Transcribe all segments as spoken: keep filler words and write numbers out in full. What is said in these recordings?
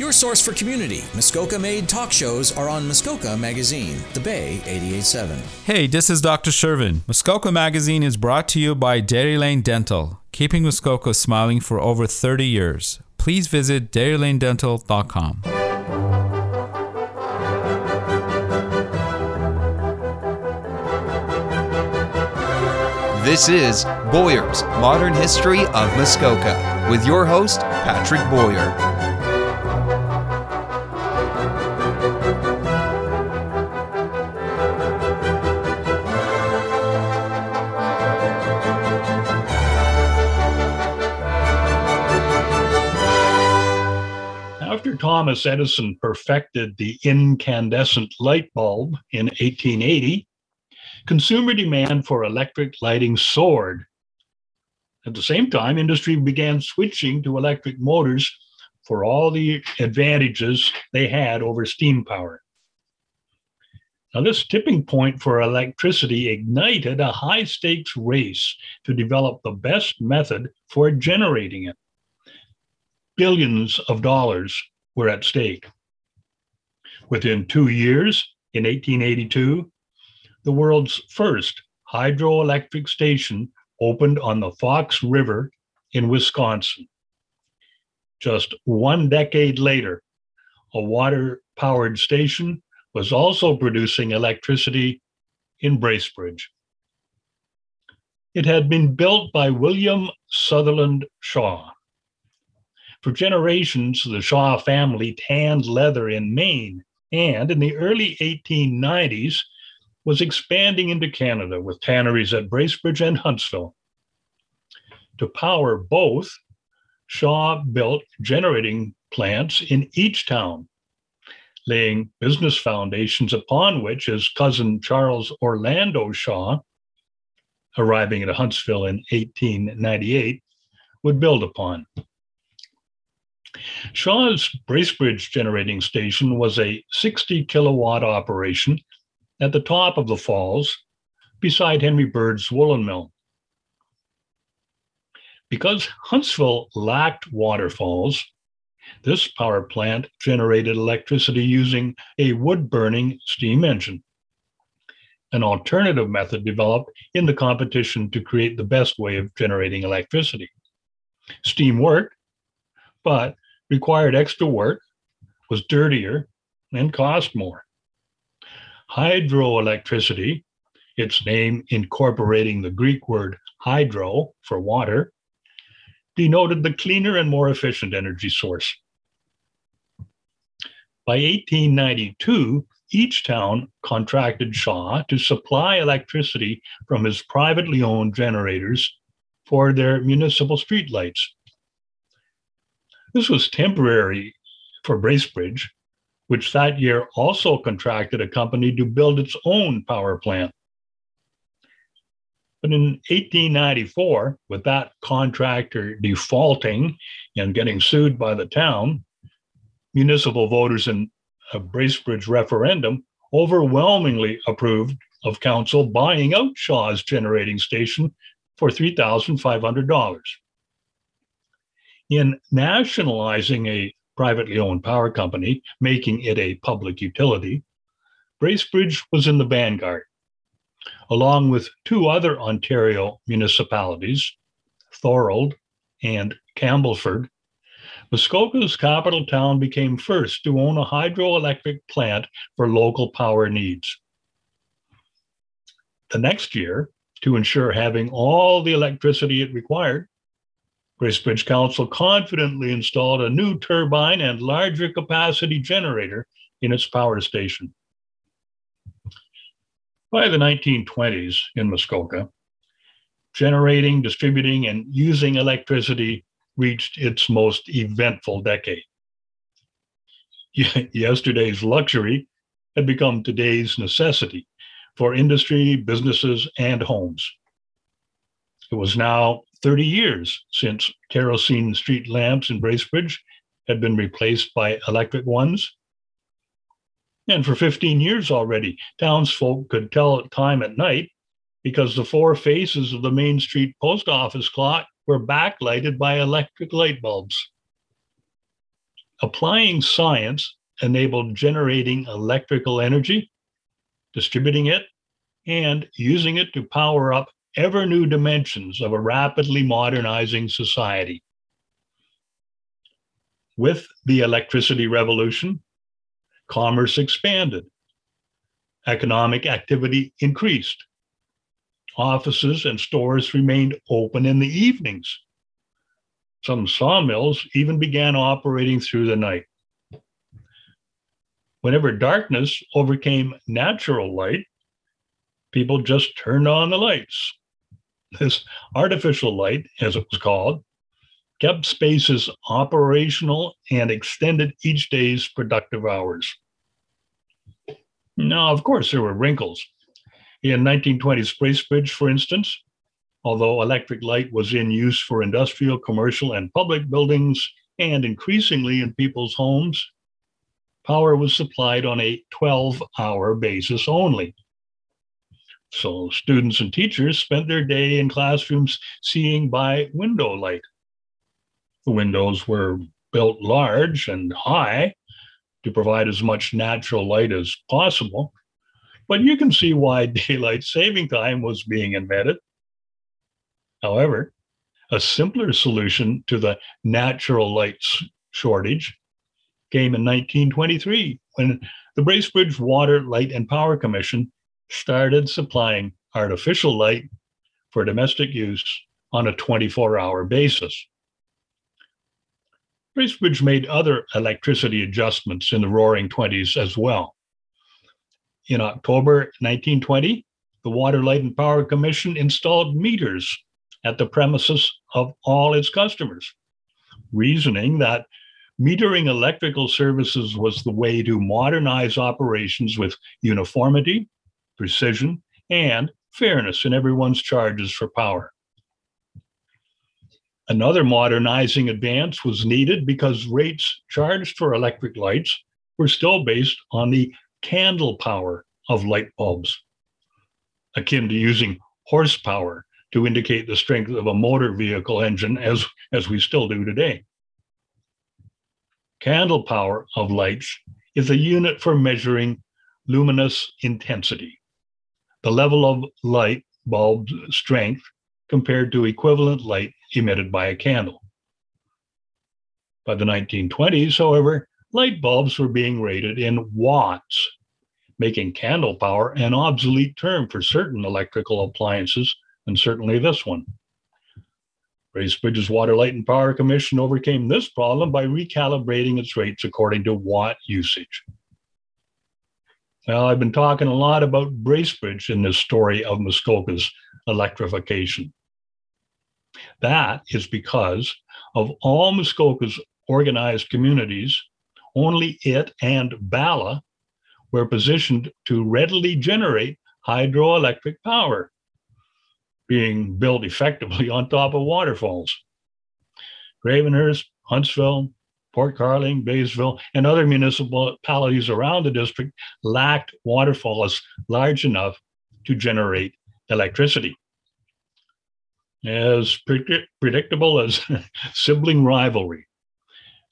Your source for community, Muskoka-made talk shows are on Muskoka Magazine, The Bay eighty-eight point seven. Hey, this is Doctor Shervin. Muskoka Magazine is brought to you by Dairy Lane Dental, keeping Muskoka smiling for over thirty years. Please visit dairy lane dental dot com. This is Boyer's Modern History of Muskoka with your host, Patrick Boyer. After Thomas Edison perfected the incandescent light bulb in eighteen eighty, consumer demand for electric lighting soared. At the same time, industry began switching to electric motors for all the advantages they had over steam power. Now, this tipping point for electricity ignited a high-stakes race to develop the best method for generating it. Billions of dollars were at stake. Within two years, in eighteen eighty-two, the world's first hydroelectric station opened on the Fox River in Wisconsin. Just one decade later, a water-powered station was also producing electricity in Bracebridge. It had been built by William Sutherland Shaw. For generations, the Shaw family tanned leather in Maine, and in the early eighteen nineties, was expanding into Canada with tanneries at Bracebridge and Huntsville. To power both, Shaw built generating plants in each town, laying business foundations upon which his cousin Charles Orlando Shaw, arriving at Huntsville in eighteen ninety-eight, would build upon. Shaw's Bracebridge generating station was a sixty kilowatt operation at the top of the falls, beside Henry Bird's woolen mill. Because Huntsville lacked waterfalls, this power plant generated electricity using a wood-burning steam engine, an alternative method developed in the competition to create the best way of generating electricity. Steam worked, but required extra work, was dirtier, and cost more. Hydroelectricity, its name incorporating the Greek word hydro for water, denoted the cleaner and more efficient energy source. By eighteen ninety-two, each town contracted Shaw to supply electricity from his privately owned generators for their municipal streetlights. This was temporary for Bracebridge, which that year also contracted a company to build its own power plant. But in eighteen ninety-four, with that contractor defaulting and getting sued by the town, municipal voters in a Bracebridge referendum overwhelmingly approved of council buying out Shaw's generating station for three thousand five hundred dollars. In nationalizing a privately owned power company, making it a public utility, Bracebridge was in the vanguard, along with two other Ontario municipalities, Thorold and Campbellford. Muskoka's capital town became first to own a hydroelectric plant for local power needs. The next year, to ensure having all the electricity it required, Bracebridge Council confidently installed a new turbine and larger capacity generator in its power station. By the nineteen twenties in Muskoka, generating, distributing, and using electricity reached its most eventful decade. Yesterday's luxury had become today's necessity for industry, businesses, and homes. It was now thirty years since kerosene street lamps in Bracebridge had been replaced by electric ones. And for fifteen years already, townsfolk could tell time at night because the four faces of the Main Street post office clock were backlighted by electric light bulbs. Applying science enabled generating electrical energy, distributing it, and using it to power up ever new dimensions of a rapidly modernizing society. With the electricity revolution, commerce expanded, economic activity increased, offices and stores remained open in the evenings. Some sawmills even began operating through the night. Whenever darkness overcame natural light, people just turned on the lights. This artificial light, as it was called, kept spaces operational and extended each day's productive hours. Now, of course, there were wrinkles. In nineteen twenties Bracebridge, for instance, although electric light was in use for industrial, commercial, and public buildings, and increasingly in people's homes, power was supplied on a twelve-hour basis only. So students and teachers spent their day in classrooms seeing by window light. The windows were built large and high to provide as much natural light as possible, but you can see why daylight saving time was being invented. However, a simpler solution to the natural lights shortage came in nineteen twenty-three when the Bracebridge Water Light and Power Commission started supplying artificial light for domestic use on a twenty-four hour basis. Bracebridge made other electricity adjustments in the Roaring Twenties as well. In October nineteen twenty, the Water Light and Power Commission installed meters at the premises of all its customers, reasoning that metering electrical services was the way to modernize operations with uniformity, precision, and fairness in everyone's charges for power. Another modernizing advance was needed because rates charged for electric lights were still based on the candle power of light bulbs, akin to using horsepower to indicate the strength of a motor vehicle engine, as, as we still do today. Candle power of lights is a unit for measuring luminous intensity, the level of light bulb strength compared to equivalent light emitted by a candle. By the nineteen twenties, however, light bulbs were being rated in watts, making candle power an obsolete term for certain electrical appliances, and certainly this one. Bracebridge's Water Light and Power Commission overcame this problem by recalibrating its rates according to watt usage. Now, I've been talking a lot about Bracebridge in this story of Muskoka's electrification. That is because of all Muskoka's organized communities, only it and Bala were positioned to readily generate hydroelectric power, being built effectively on top of waterfalls. Gravenhurst, Huntsville, Port Carling, Baysville, and other municipalities around the district lacked waterfalls large enough to generate electricity. As predict- predictable as sibling rivalry,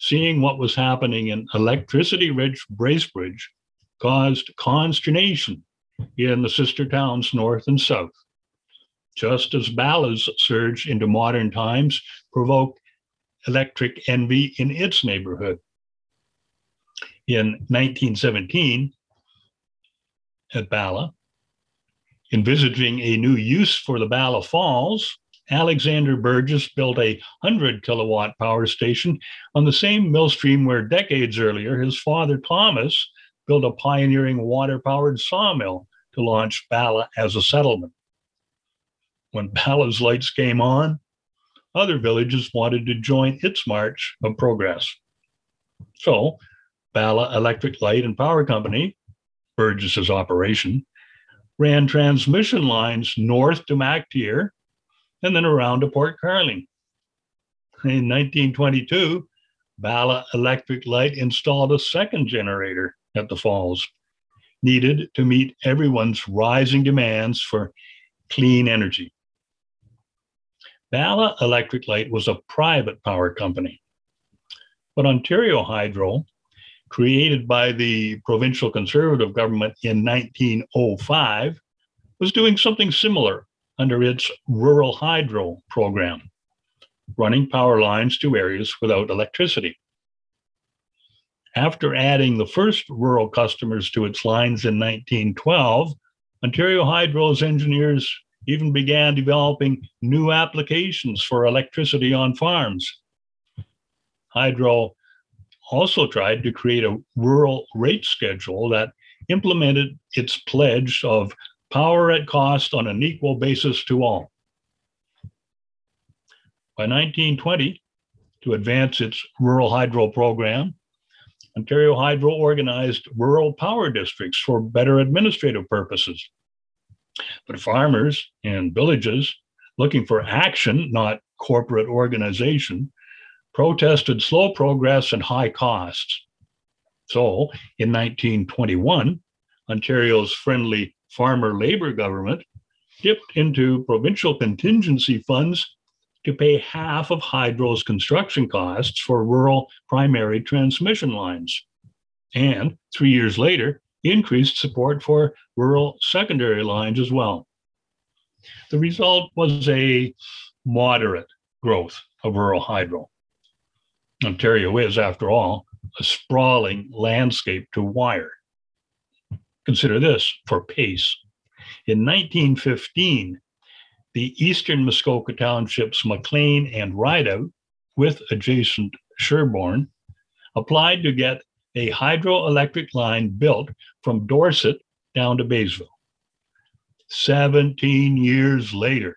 seeing what was happening in electricity-rich Bracebridge caused consternation in the sister towns north and south, just as Bala's surge into modern times provoked electric envy in its neighborhood. In nineteen seventeen, at Bala, envisaging a new use for the Bala Falls, Alexander Burgess built a one hundred kilowatt power station on the same millstream where decades earlier his father Thomas built a pioneering water-powered sawmill to launch Bala as a settlement. When Bala's lights came on, other villages wanted to join its march of progress. So, Bala Electric Light and Power Company, Burgess's operation, ran transmission lines north to MacTier and then around to Port Carling. In nineteen twenty-two, Bala Electric Light installed a second generator at the falls, needed to meet everyone's rising demands for clean energy. Bala Electric Light was a private power company. But Ontario Hydro, created by the provincial Conservative government in nineteen oh five, was doing something similar under its rural hydro program, running power lines to areas without electricity. After adding the first rural customers to its lines in nineteen twelve, Ontario Hydro's engineers even began developing new applications for electricity on farms. Hydro also tried to create a rural rate schedule that implemented its pledge of power at cost on an equal basis to all. By nineteen twenty, to advance its rural hydro program, Ontario Hydro organized rural power districts for better administrative purposes. But farmers and villages, looking for action, not corporate organization, protested slow progress and high costs. So, in nineteen twenty-one, Ontario's friendly farmer labor government dipped into provincial contingency funds to pay half of Hydro's construction costs for rural primary transmission lines. And three years later, increased support for rural secondary lines as well. The result was a moderate growth of rural hydro. Ontario is, after all, a sprawling landscape to wire. Consider this for pace. In nineteen fifteen, the eastern Muskoka townships McLean and Rideout, with adjacent Sherborne, applied to get a hydroelectric line built from Dorset down to Baysville. Seventeen years later,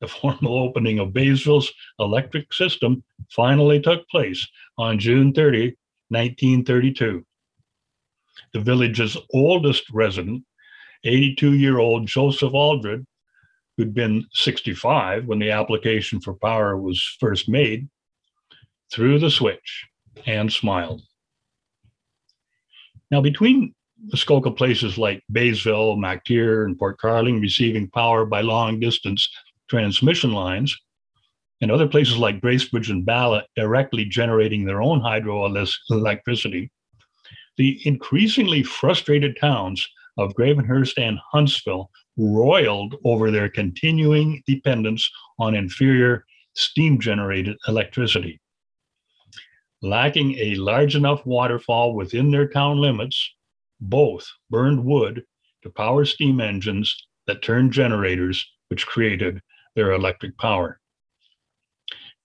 the formal opening of Baysville's electric system finally took place on June thirtieth, nineteen thirty-two. The village's oldest resident, eighty-two-year-old Joseph Aldred, who'd been sixty-five when the application for power was first made, threw the switch and smiled. Now, between Muskoka places like Baysville, MacTier, and Port Carling receiving power by long-distance transmission lines, and other places like Bracebridge and Bala directly generating their own hydroelectricity, the increasingly frustrated towns of Gravenhurst and Huntsville roiled over their continuing dependence on inferior steam-generated electricity. Lacking a large enough waterfall within their town limits, both burned wood to power steam engines that turned generators, which created their electric power.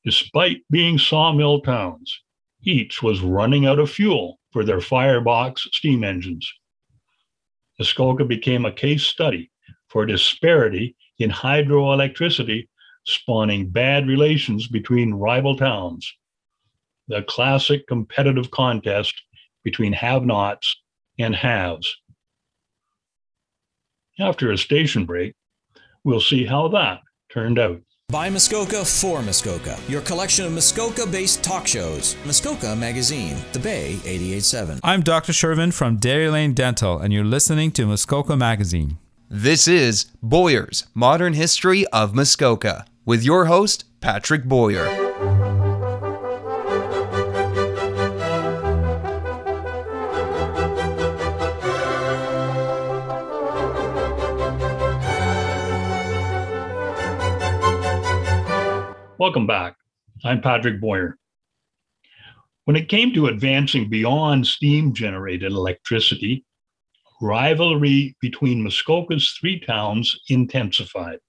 Despite being sawmill towns, each was running out of fuel for their firebox steam engines. Muskoka became a case study for disparity in hydroelectricity, spawning bad relations between rival towns. The classic competitive contest between have-nots and haves. After a station break, we'll see how that turned out. By Muskoka for Muskoka, your collection of Muskoka-based talk shows. Muskoka Magazine, The Bay eighty-eight point seven. I'm Doctor Shervin from Dairy Lane Dental, and you're listening to Muskoka Magazine. This is Boyer's Modern History of Muskoka with your host, Patrick Boyer. Welcome back. I'm Patrick Boyer. When it came to advancing beyond steam-generated electricity, rivalry between Muskoka's three towns intensified.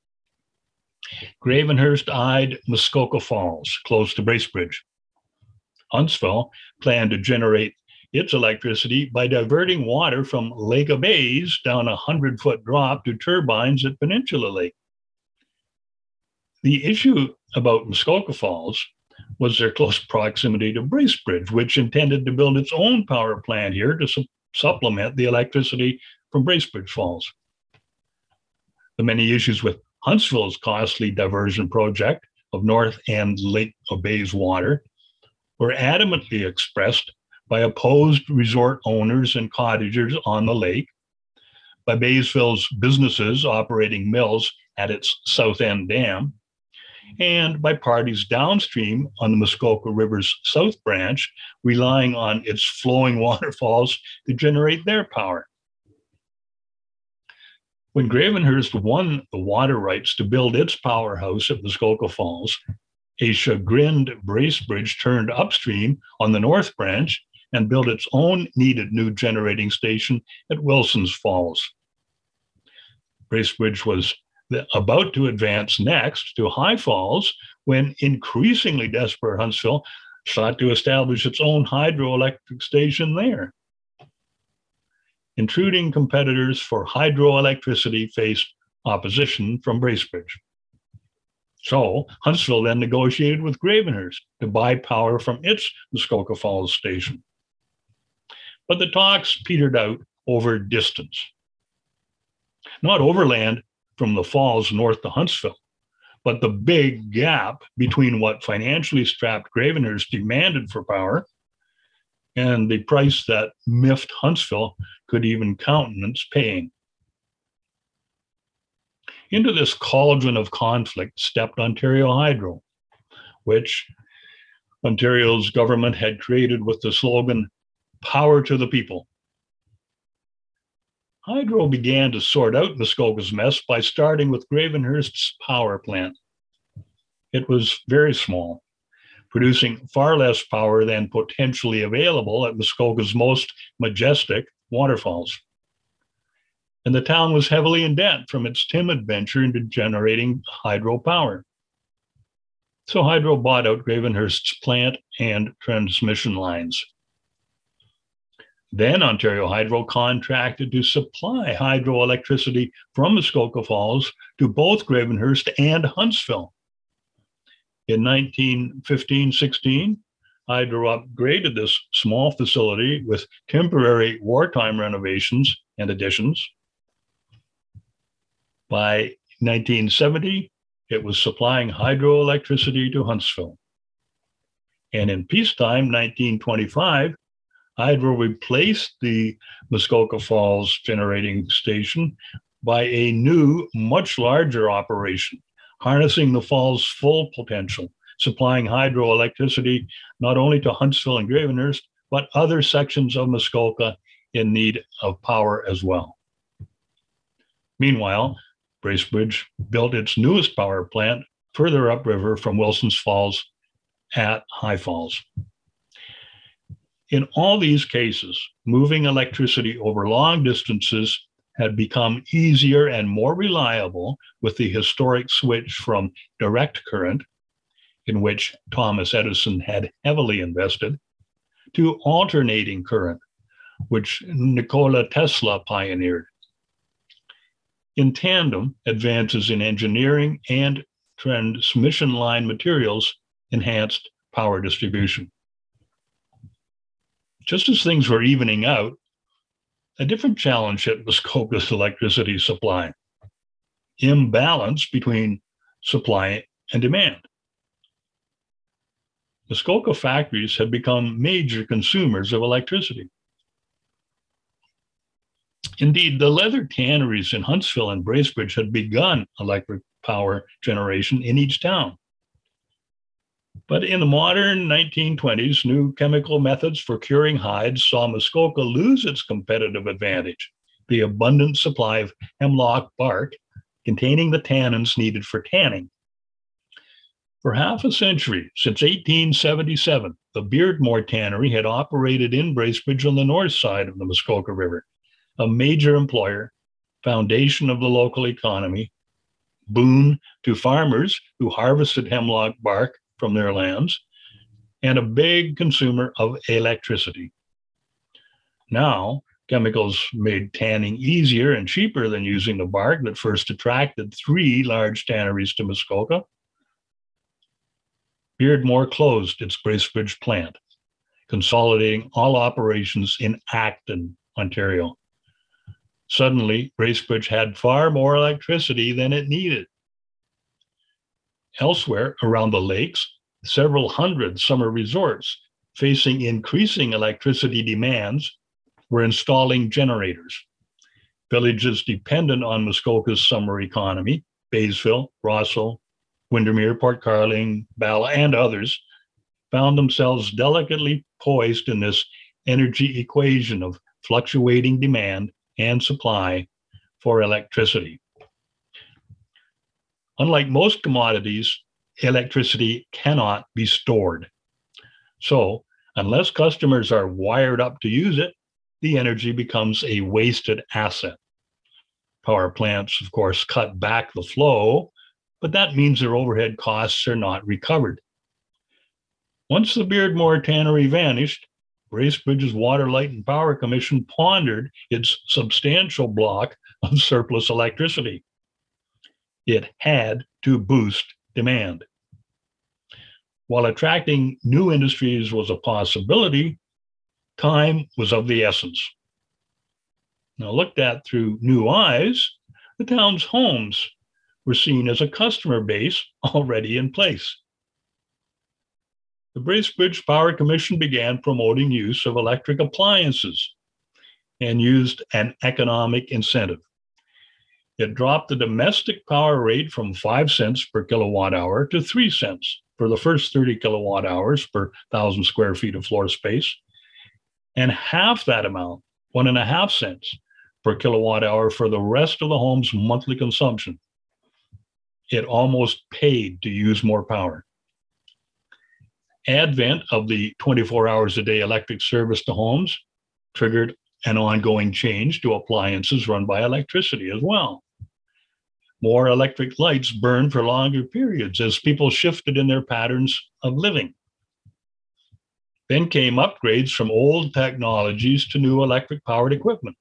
Gravenhurst eyed Muskoka Falls, close to Bracebridge. Huntsville planned to generate its electricity by diverting water from Lake of Bays down a hundred-foot drop to turbines at Peninsula Lake. The issue about Muskoka Falls was their close proximity to Bracebridge, which intended to build its own power plant here to support supplement the electricity from Bracebridge Falls. The many issues with Huntsville's costly diversion project of North and Lake of Bays water were adamantly expressed by opposed resort owners and cottagers on the lake, by Baysville's businesses operating mills at its South End Dam, and by parties downstream on the Muskoka River's South Branch, relying on its flowing waterfalls to generate their power. When Gravenhurst won the water rights to build its powerhouse at Muskoka Falls, a chagrined Bracebridge turned upstream on the North Branch and built its own needed new generating station at Wilson's Falls. Bracebridge was about to advance next to High Falls when increasingly desperate Huntsville sought to establish its own hydroelectric station there. Intruding competitors for hydroelectricity faced opposition from Bracebridge. So Huntsville then negotiated with Gravenhurst to buy power from its Muskoka Falls station. But the talks petered out over distance. Not overland from the falls north to Huntsville, but the big gap between what financially strapped Gravenhurst demanded for power and the price that miffed Huntsville could even countenance paying. Into this cauldron of conflict stepped Ontario Hydro, which Ontario's government had created with the slogan, "Power to the People." Hydro began to sort out Muskoka's mess by starting with Gravenhurst's power plant. It was very small, producing far less power than potentially available at Muskoka's most majestic waterfalls. And the town was heavily in debt from its timid venture into generating hydropower. So Hydro bought out Gravenhurst's plant and transmission lines. Then Ontario Hydro contracted to supply hydroelectricity from Muskoka Falls to both Gravenhurst and Huntsville. In nineteen fifteen sixteen, Hydro upgraded this small facility with temporary wartime renovations and additions. By nineteen seventy, it was supplying hydroelectricity to Huntsville. And in peacetime, nineteen twenty-five, Hydro replaced the Muskoka Falls generating station by a new, much larger operation, harnessing the fall's full potential, supplying hydroelectricity not only to Huntsville and Gravenhurst, but other sections of Muskoka in need of power as well. Meanwhile, Bracebridge built its newest power plant further upriver from Wilson's Falls at High Falls. In all these cases, moving electricity over long distances had become easier and more reliable with the historic switch from direct current, in which Thomas Edison had heavily invested, to alternating current, which Nikola Tesla pioneered. In tandem, advances in engineering and transmission line materials enhanced power distribution. Just as things were evening out, a different challenge hit Muskoka's electricity supply: imbalance between supply and demand. Muskoka factories had become major consumers of electricity. Indeed, the leather tanneries in Huntsville and Bracebridge had begun electric power generation in each town. But in the modern nineteen twenties, new chemical methods for curing hides saw Muskoka lose its competitive advantage, the abundant supply of hemlock bark containing the tannins needed for tanning. For half a century, since eighteen seventy-seven, the Beardmore Tannery had operated in Bracebridge on the north side of the Muskoka River, a major employer, foundation of the local economy, boon to farmers who harvested hemlock bark from their lands, and a big consumer of electricity. Now, chemicals made tanning easier and cheaper than using the bark that first attracted three large tanneries to Muskoka. Beardmore closed its Bracebridge plant, consolidating all operations in Acton, Ontario. Suddenly, Bracebridge had far more electricity than it needed. Elsewhere around the lakes, several hundred summer resorts facing increasing electricity demands were installing generators. Villages dependent on Muskoka's summer economy, Baysville, Rossville, Windermere, Port Carling, Bala, and others, found themselves delicately poised in this energy equation of fluctuating demand and supply for electricity. Unlike most commodities, electricity cannot be stored. So, unless customers are wired up to use it, the energy becomes a wasted asset. Power plants, of course, cut back the flow, but that means their overhead costs are not recovered. Once the Beardmore Tannery vanished, Bracebridge's Water Light and Power Commission pondered its substantial block of surplus electricity. It had to boost demand. While attracting new industries was a possibility, time was of the essence. Now, looked at through new eyes, the town's homes were seen as a customer base already in place. The Bracebridge Power Commission began promoting use of electric appliances and used an economic incentive. It dropped the domestic power rate from five cents per kilowatt hour to three cents for the first thirty kilowatt hours per thousand square feet of floor space, and half that amount, one and a half cents per kilowatt hour for the rest of the home's monthly consumption. It almost paid to use more power. Advent of the twenty-four hours a day electric service to homes triggered an ongoing change to appliances run by electricity as well. More electric lights burned for longer periods as people shifted in their patterns of living. Then came upgrades from old technologies to new electric-powered equipment.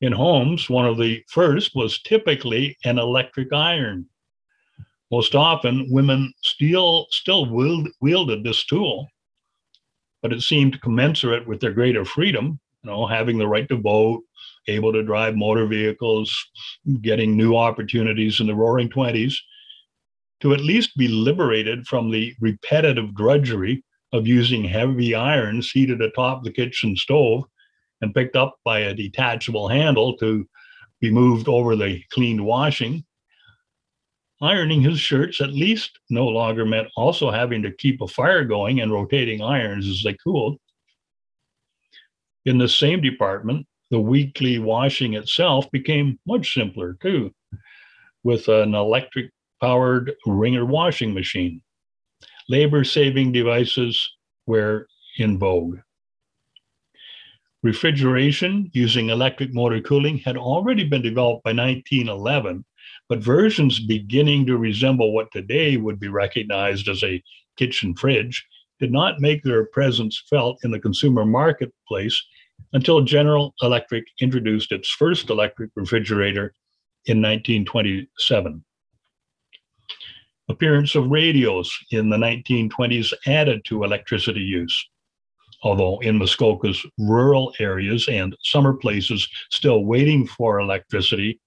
In homes, one of the first was typically an electric iron. Most often, women still, still wielded this tool, but it seemed commensurate with their greater freedom, you know, having the right to vote, able to drive motor vehicles, getting new opportunities in the roaring twenties, to at least be liberated from the repetitive drudgery of using heavy irons heated atop the kitchen stove and picked up by a detachable handle to be moved over the cleaned washing. Ironing his shirts at least no longer meant also having to keep a fire going and rotating irons as they cooled. In the same department, the weekly washing itself became much simpler too, with an electric-powered wringer washing machine. Labor-saving devices were in vogue. Refrigeration using electric motor cooling had already been developed by nineteen eleven, but versions beginning to resemble what today would be recognized as a kitchen fridge did not make their presence felt in the consumer marketplace until General Electric introduced its first electric refrigerator in nineteen twenty-seven. Appearance of radios in the nineteen twenties added to electricity use, although in Muskoka's rural areas and summer places still waiting for electricity,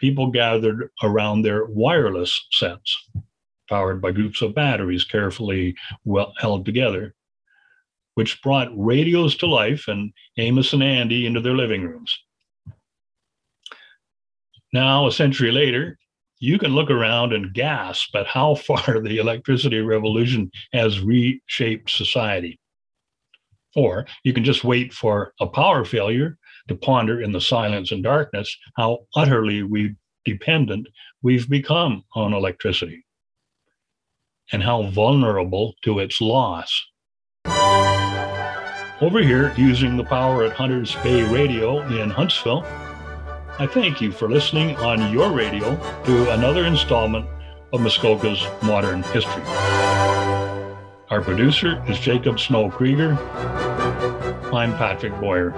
people gathered around their wireless sets, powered by groups of batteries carefully well held together, which brought radios to life and Amos and Andy into their living rooms. Now, a century later, you can look around and gasp at how far the electricity revolution has reshaped society. Or you can just wait for a power failure to ponder in the silence and darkness how utterly we dependent we've become on electricity and how vulnerable to its loss. Over here, using the power at Hunters Bay Radio in Huntsville, I thank you for listening on your radio to another installment of Muskoka's Modern History. Our producer is Jacob Snow Krieger. I'm Patrick Boyer.